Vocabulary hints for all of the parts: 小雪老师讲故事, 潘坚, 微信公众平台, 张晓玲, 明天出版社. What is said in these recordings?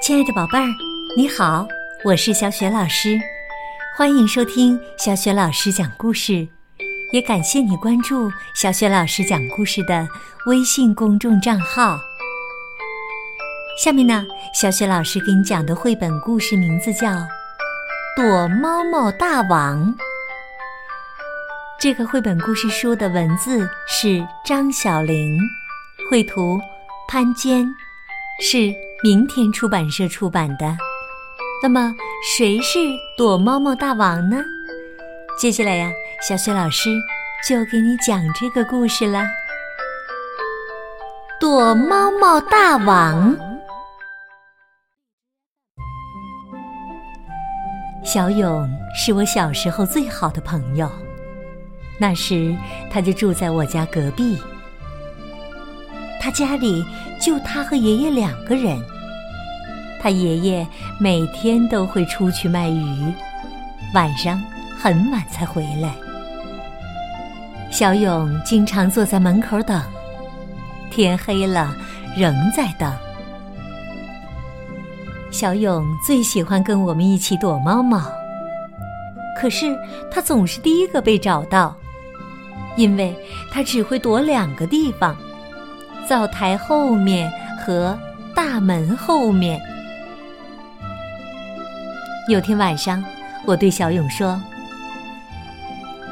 亲爱的宝贝儿，你好，我是小雪老师，欢迎收听小雪老师讲故事，也感谢你关注小雪老师讲故事的微信公众账号。下面呢，小雪老师给你讲的绘本故事名字叫《躲猫猫大王》。这个绘本故事书的文字是张晓玲，绘图潘坚，是明天出版社出版的。那么谁是躲猫猫大王呢？接下来呀，小雪老师就给你讲这个故事了。躲猫猫大王。小勇是我小时候最好的朋友，那时他就住在我家隔壁。他家里就他和爷爷两个人，他爷爷每天都会出去卖鱼，晚上很晚才回来。小勇经常坐在门口等，天黑了仍在等。小勇最喜欢跟我们一起躲猫猫，可是他总是第一个被找到，因为他只会躲两个地方，灶台后面和大门后面。有天晚上，我对小勇说：“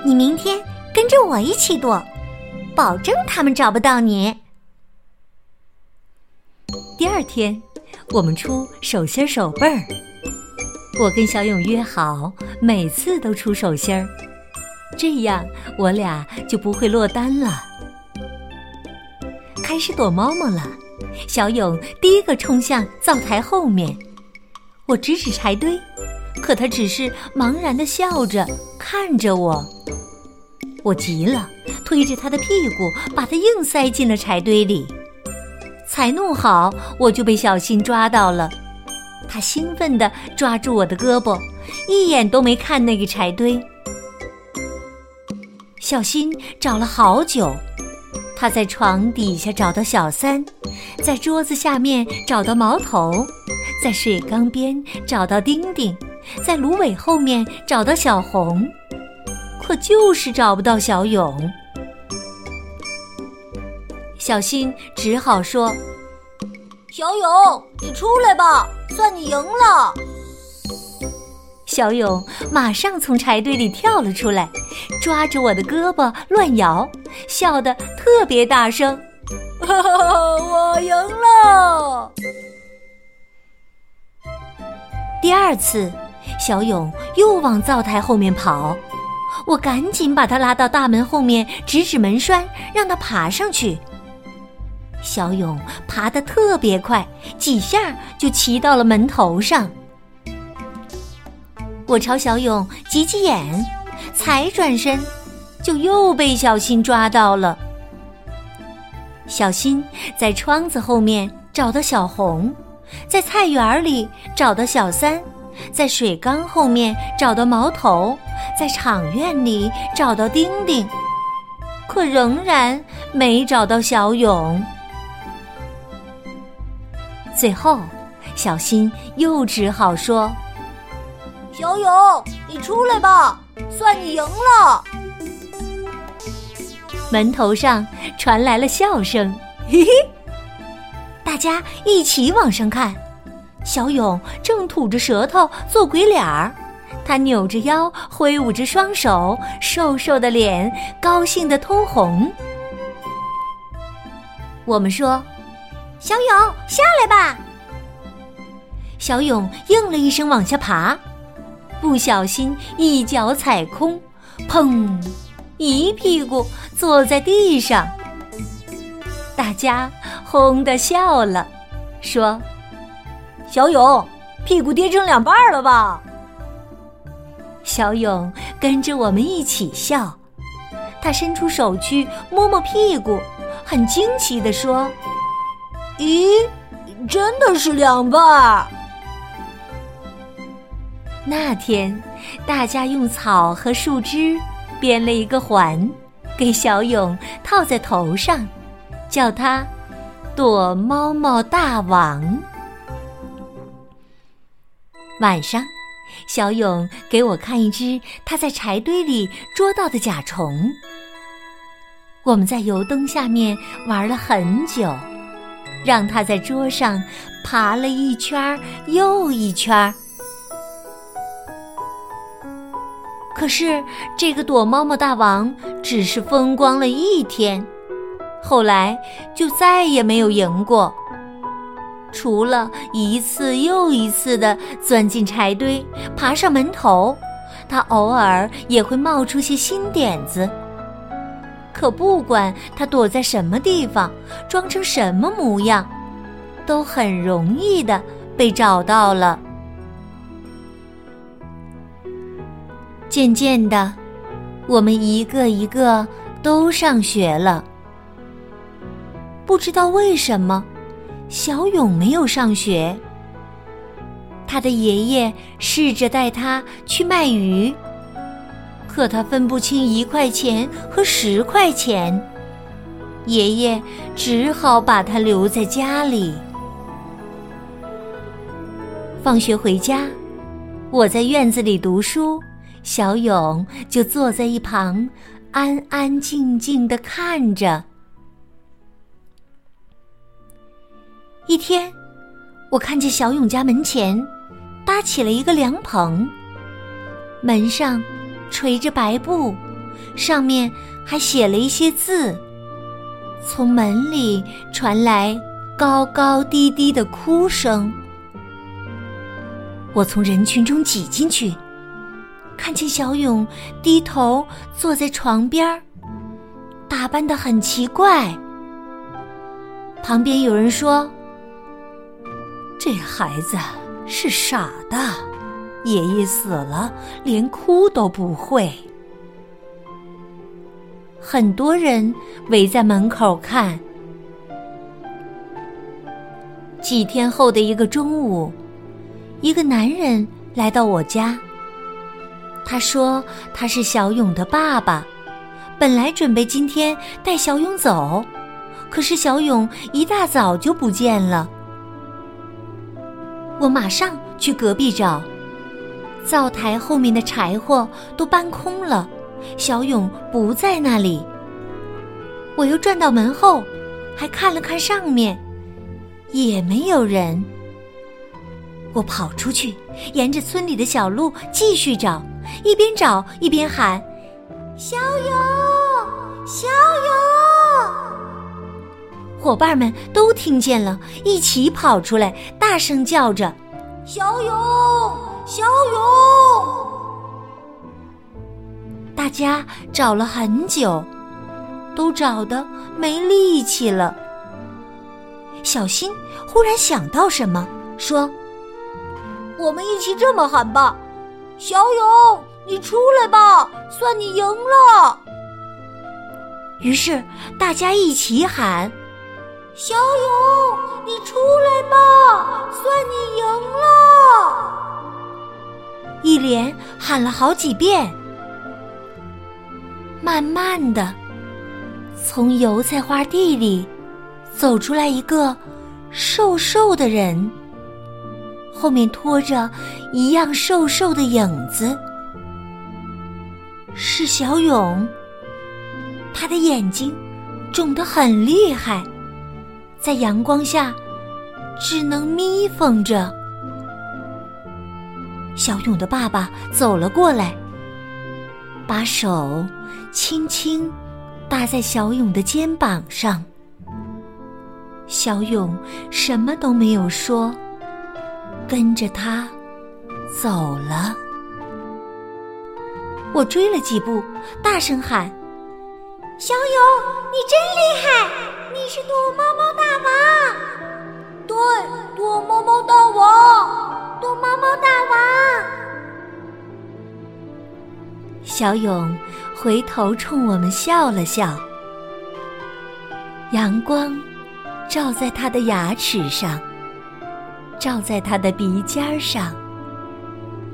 你明天跟着我一起躲，保证他们找不到你。”第二天，我们出手心手背儿。我跟小勇约好，每次都出手心儿，这样我俩就不会落单了。开始躲猫猫了，小勇第一个冲向灶台后面，我指指柴堆，可他只是茫然地笑着看着我。我急了，推着他的屁股，把他硬塞进了柴堆里。才弄好，我就被小新抓到了，他兴奋地抓住我的胳膊，一眼都没看那个柴堆。小新找了好久，他在床底下找到小三，在桌子下面找到毛头，在水缸边找到丁丁，在芦苇后面找到小红，可就是找不到小勇。小新只好说：“小勇，你出来吧，算你赢了。”小勇马上从柴堆里跳了出来，抓着我的胳膊乱摇，笑得特别大声：“我赢了！”第二次，小勇又往灶台后面跑，我赶紧把他拉到大门后面，指指门栓，让他爬上去。小勇爬得特别快，几下就骑到了门头上。我朝小勇挤挤眼，才转身，就又被小新抓到了。小新在窗子后面找到小红，在菜园里找到小三，在水缸后面找到毛头，在场院里找到丁丁，可仍然没找到小勇。最后，小新又只好说：“小勇，你出来吧，算你赢了。”门头上传来了笑声，嘿嘿，大家一起往上看，小勇正吐着舌头做鬼脸儿，他扭着腰，挥舞着双手，瘦瘦的脸高兴得通红。我们说：“小勇，下来吧。”小勇应了一声往下爬，不小心一脚踩空，砰！一屁股坐在地上。大家哄得笑了，说：“小勇，屁股跌成两半了吧？”小勇跟着我们一起笑，他伸出手去摸摸屁股，很惊奇地说：“咦，真的是两半！”那天，大家用草和树枝编了一个环，给小勇套在头上，叫他躲猫猫大王。晚上，小勇给我看一只他在柴堆里捉到的甲虫。我们在油灯下面玩了很久，让他在桌上爬了一圈又一圈。可是这个躲猫猫大王只是风光了一天，后来就再也没有赢过，除了一次又一次地钻进柴堆，爬上门头，他偶尔也会冒出些新点子。可不管他躲在什么地方，装成什么模样，都很容易地被找到了。渐渐的，我们一个一个都上学了。不知道为什么，小勇没有上学。他的爷爷试着带他去卖鱼，可他分不清1块钱和10块钱，爷爷只好把他留在家里。放学回家，我在院子里读书，小勇就坐在一旁，安安静静地看着。一天，我看见小勇家门前搭起了一个凉棚，门上垂着白布，上面还写了一些字。从门里传来高高低低的哭声。我从人群中挤进去，看见小勇低头坐在床边，打扮得很奇怪。旁边有人说，这孩子是傻的，爷爷死了，连哭都不会。很多人围在门口看。几天后的一个中午，一个男人来到我家，他说他是小勇的爸爸，本来准备今天带小勇走，可是小勇一大早就不见了。我马上去隔壁找，灶台后面的柴火都搬空了，小勇不在那里。我又转到门后，还看了看上面，也没有人。我跑出去，沿着村里的小路继续找，一边找一边喊：小勇，小勇！伙伴们都听见了，一起跑出来，大声叫着：小勇，小勇！大家找了很久，都找得没力气了。小新忽然想到什么，说：我们一起这么喊吧，小勇，你出来吧，算你赢了。于是大家一起喊：小勇，你出来吧，算你赢了。一连喊了好几遍。慢慢的，从油菜花地里走出来一个瘦瘦的人，后面拖着一样瘦瘦的影子。是小勇，他的眼睛肿得很厉害，在阳光下只能眯缝着。小勇的爸爸走了过来，把手轻轻搭在小勇的肩膀上。小勇什么都没有说，跟着他走了。我追了几步，大声喊：小勇，你真厉害，你是躲猫猫大王！对，躲猫猫大王，躲猫猫大王！小勇回头冲我们笑了笑，阳光照在他的牙齿上，照在他的鼻尖上，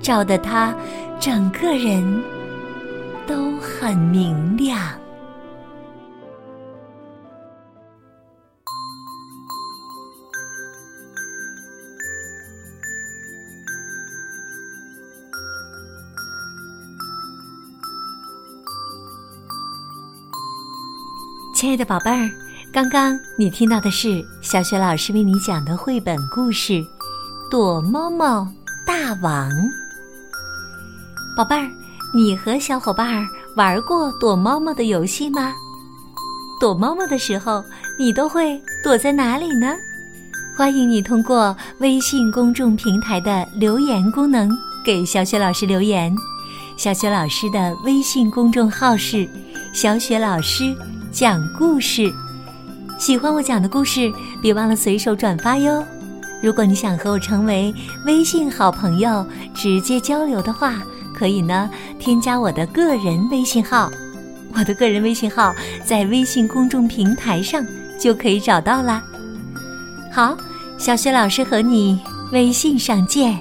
照得他整个人都很明亮。亲爱的宝贝儿，刚刚你听到的是小雪老师为你讲的绘本故事《躲猫猫大王》。宝贝儿，你和小伙伴玩过躲猫猫的游戏吗？躲猫猫的时候，你都会躲在哪里呢？欢迎你通过微信公众平台的留言功能给小雪老师留言。小雪老师的微信公众号是小雪老师讲故事，喜欢我讲的故事别忘了随手转发哟。如果你想和我成为微信好朋友直接交流的话，可以呢添加我的个人微信号，我的个人微信号在微信公众平台上就可以找到啦。好，小雪老师和你微信上见。